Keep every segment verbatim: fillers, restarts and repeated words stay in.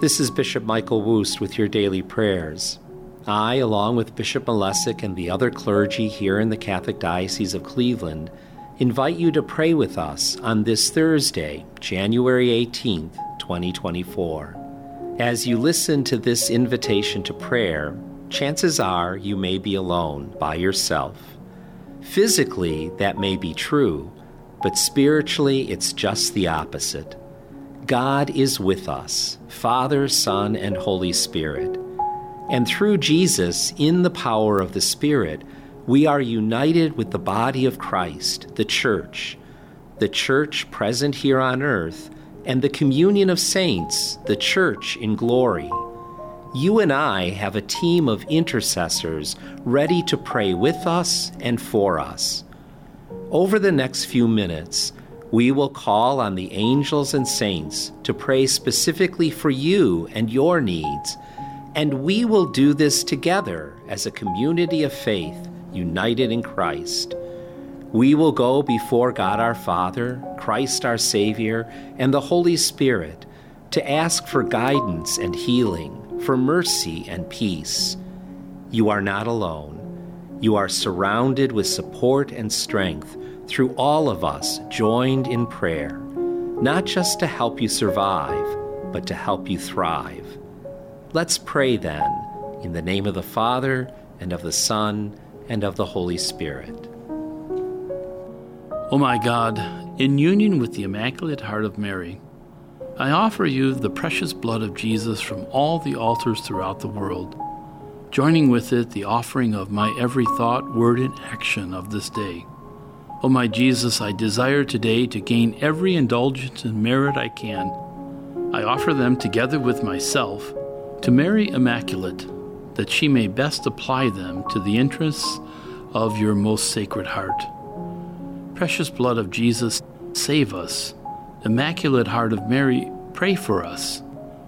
This is Bishop Michael Woost with your daily prayers. I, along with Bishop Malesic and the other clergy here in the Catholic Diocese of Cleveland, invite you to pray with us on this Thursday, January eighteenth, twenty twenty-four. As you listen to this invitation to prayer, chances are you may be alone by yourself. Physically, that may be true, but spiritually, it's just the opposite. God is with us, Father, Son, and Holy Spirit. And through Jesus, in the power of the Spirit, we are united with the body of Christ, the Church, the Church present here on earth, and the communion of saints, the Church in glory. You and I have a team of intercessors ready to pray with us and for us. Over the next few minutes, we will call on the angels and saints to pray specifically for you and your needs, and we will do this together as a community of faith united in Christ. We will go before God our Father, Christ our Savior, and the Holy Spirit to ask for guidance and healing, for mercy and peace. You are not alone. You are surrounded with support and strength through all of us joined in prayer, not just to help you survive, but to help you thrive. Let's pray then, in the name of the Father, and of the Son, and of the Holy Spirit. O my God, in union with the Immaculate Heart of Mary, I offer you the precious blood of Jesus from all the altars throughout the world, joining with it the offering of my every thought, word, and action of this day. O my Jesus, I desire today to gain every indulgence and merit I can. I offer them together with myself to Mary Immaculate, that she may best apply them to the interests of your most sacred heart. Precious blood of Jesus, save us. Immaculate Heart of Mary, pray for us.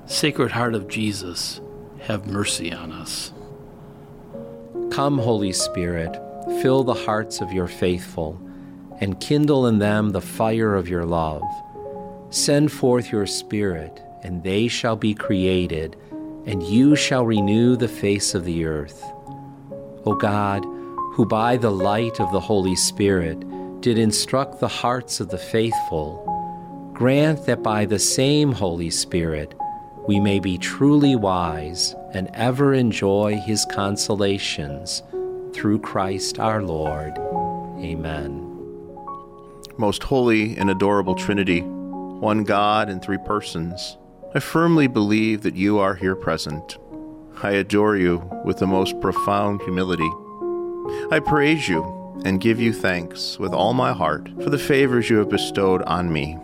Sacred Heart of Jesus, have mercy on us. Come, Holy Spirit, fill the hearts of your faithful, and kindle in them the fire of your love. Send forth your Spirit, and they shall be created, and you shall renew the face of the earth. O God, who by the light of the Holy Spirit did instruct the hearts of the faithful, grant that by the same Holy Spirit we may be truly wise and ever enjoy his consolations, through Christ our Lord. Amen. Most holy and adorable Trinity, one God in three persons, I firmly believe that you are here present. I adore you with the most profound humility. I praise you and give you thanks with all my heart for the favors you have bestowed on me.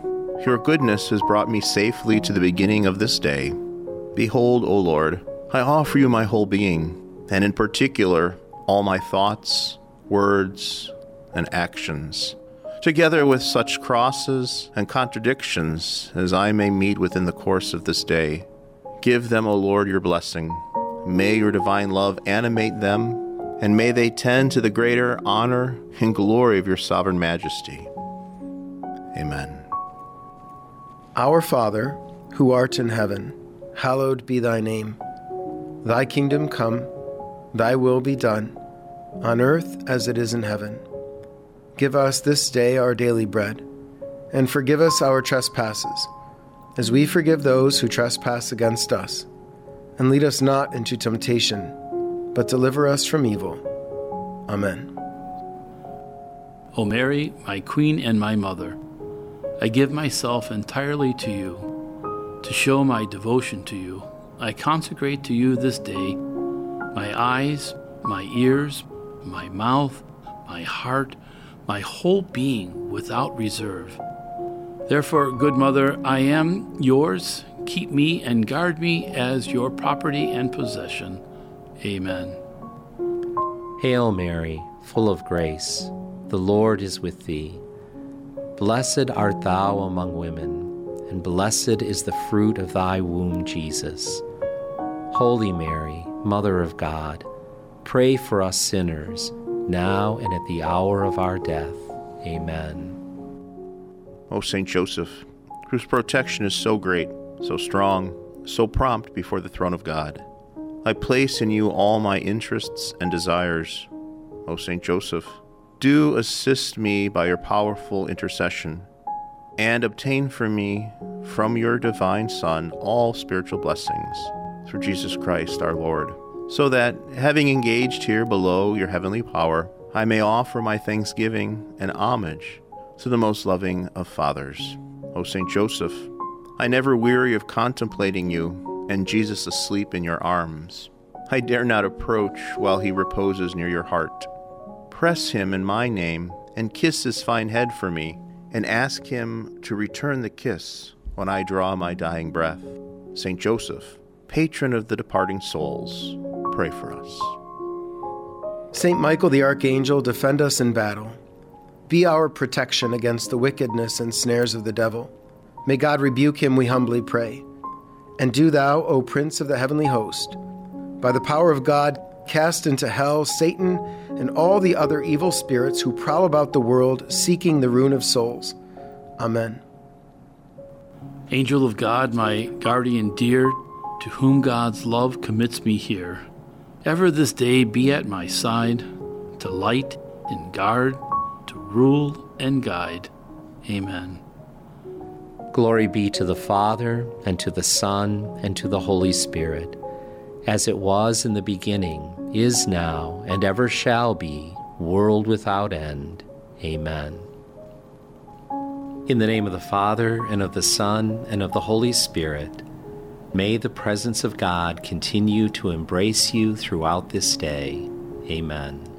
Your goodness has brought me safely to the beginning of this day. Behold, O Lord, I offer you my whole being, and in particular, all my thoughts, words, and actions, together with such crosses and contradictions as I may meet within the course of this day. Give them, O Lord, your blessing. May your divine love animate them, and may they tend to the greater honor and glory of your sovereign majesty. Amen. Our Father, who art in heaven, hallowed be thy name. Thy kingdom come, thy will be done, on earth as it is in heaven. Give us this day our daily bread, and forgive us our trespasses, as we forgive those who trespass against us. And lead us not into temptation, but deliver us from evil. Amen. O Mary, my Queen and my Mother, I give myself entirely to you. To show my devotion to you, I consecrate to you this day my eyes, my ears, my mouth, my heart, my whole being without reserve. Therefore, good Mother, I am yours. Keep me and guard me as your property and possession. Amen. Hail Mary, full of grace, the Lord is with thee. Blessed art thou among women, and blessed is the fruit of thy womb, Jesus. Holy Mary, Mother of God, pray for us sinners, now and at the hour of our death. Amen. O Saint Joseph, whose protection is so great, so strong, so prompt before the throne of God. I place in you all my interests and desires. O Saint Joseph, do assist me by your powerful intercession, and obtain for me from your divine Son all spiritual blessings, through Jesus Christ our Lord, so that, having engaged here below your heavenly power, I may offer my thanksgiving and homage to the most loving of fathers. O Saint Joseph, I never weary of contemplating you and Jesus asleep in your arms. I dare not approach while he reposes near your heart. Press him in my name and kiss his fine head for me, and ask him to return the kiss when I draw my dying breath. Saint Joseph, patron of the departing souls, pray for us. Saint Michael the Archangel, defend us in battle. Be our protection against the wickedness and snares of the devil. May God rebuke him, we humbly pray. And do thou, O Prince of the heavenly host, by the power of God, cast into hell Satan and all the other evil spirits who prowl about the world seeking the ruin of souls. Amen. Angel of God, my guardian dear, to whom God's love commits me here, ever this day be at my side, to light and guard, to rule and guide. Amen. Glory be to the Father, and to the Son, and to the Holy Spirit, as it was in the beginning, is now, and ever shall be, world without end. Amen. In the name of the Father, and of the Son, and of the Holy Spirit, may the presence of God continue to embrace you throughout this day. Amen.